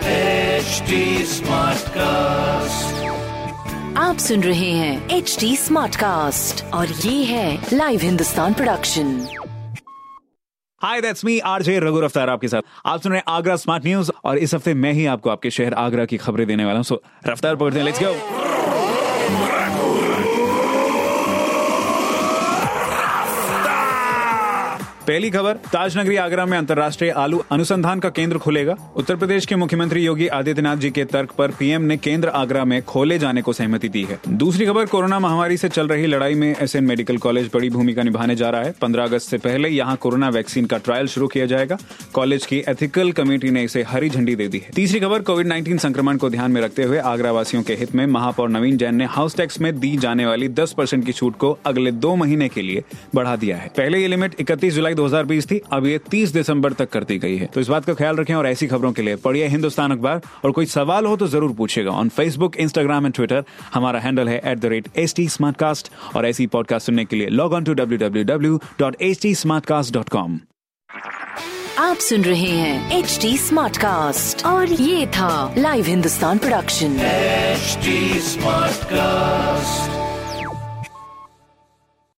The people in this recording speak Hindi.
एचटी स्मार्टकास्ट, आप सुन रहे हैं एचटी स्मार्टकास्ट और ये है live Hindustan production. Hi, that's me RJ Raghu आपके साथ। आप सुन रहे हैं आगरा स्मार्ट न्यूज और इस हफ्ते मैं ही आपको आपके शहर आगरा की खबरें देने वाला हूँ। सो रफ्तार पकड़ते हैं, लेट्स गो। पहली खबर, ताजनगरी आगरा में अंतर्राष्ट्रीय आलू अनुसंधान का केंद्र खुलेगा। उत्तर प्रदेश के मुख्यमंत्री योगी आदित्यनाथ जी के तर्क पर पीएम ने केंद्र आगरा में खोले जाने को सहमति दी है। दूसरी खबर, कोरोना महामारी से चल रही लड़ाई में एसएन मेडिकल कॉलेज बड़ी भूमिका निभाने जा रहा है। 15 अगस्त से पहले यहां कोरोना वैक्सीन का ट्रायल शुरू किया जाएगा। कॉलेज की एथिकल कमेटी ने इसे हरी झंडी दे दी है। तीसरी खबर, कोविड-19 संक्रमण को ध्यान में रखते हुए आगरा वासियों के हित में महापौर नवीन जैन ने हाउस टैक्स में दी जाने वाली 10% की छूट को अगले 2 महीने के लिए बढ़ा दिया है। पहले ये लिमिट 31 जुलाई 2020 थी, अब ये 30 दिसंबर तक कर दी गई है। तो इस बात का ख्याल रखें और ऐसी खबरों के लिए पढ़िए हिंदुस्तान अखबार और कोई सवाल हो तो जरूर पूछिएगा। On Facebook, Instagram and Twitter हमारा हैंडल है @HTSmartcast और ऐसी पॉडकास्ट सुनने के लिए लॉग ऑन टू www.htsmartcast.com। आप सुन रहे हैं एचटी स्मार्टकास्ट और ये था लाइव हिंदुस्तान प्रोडक्शन।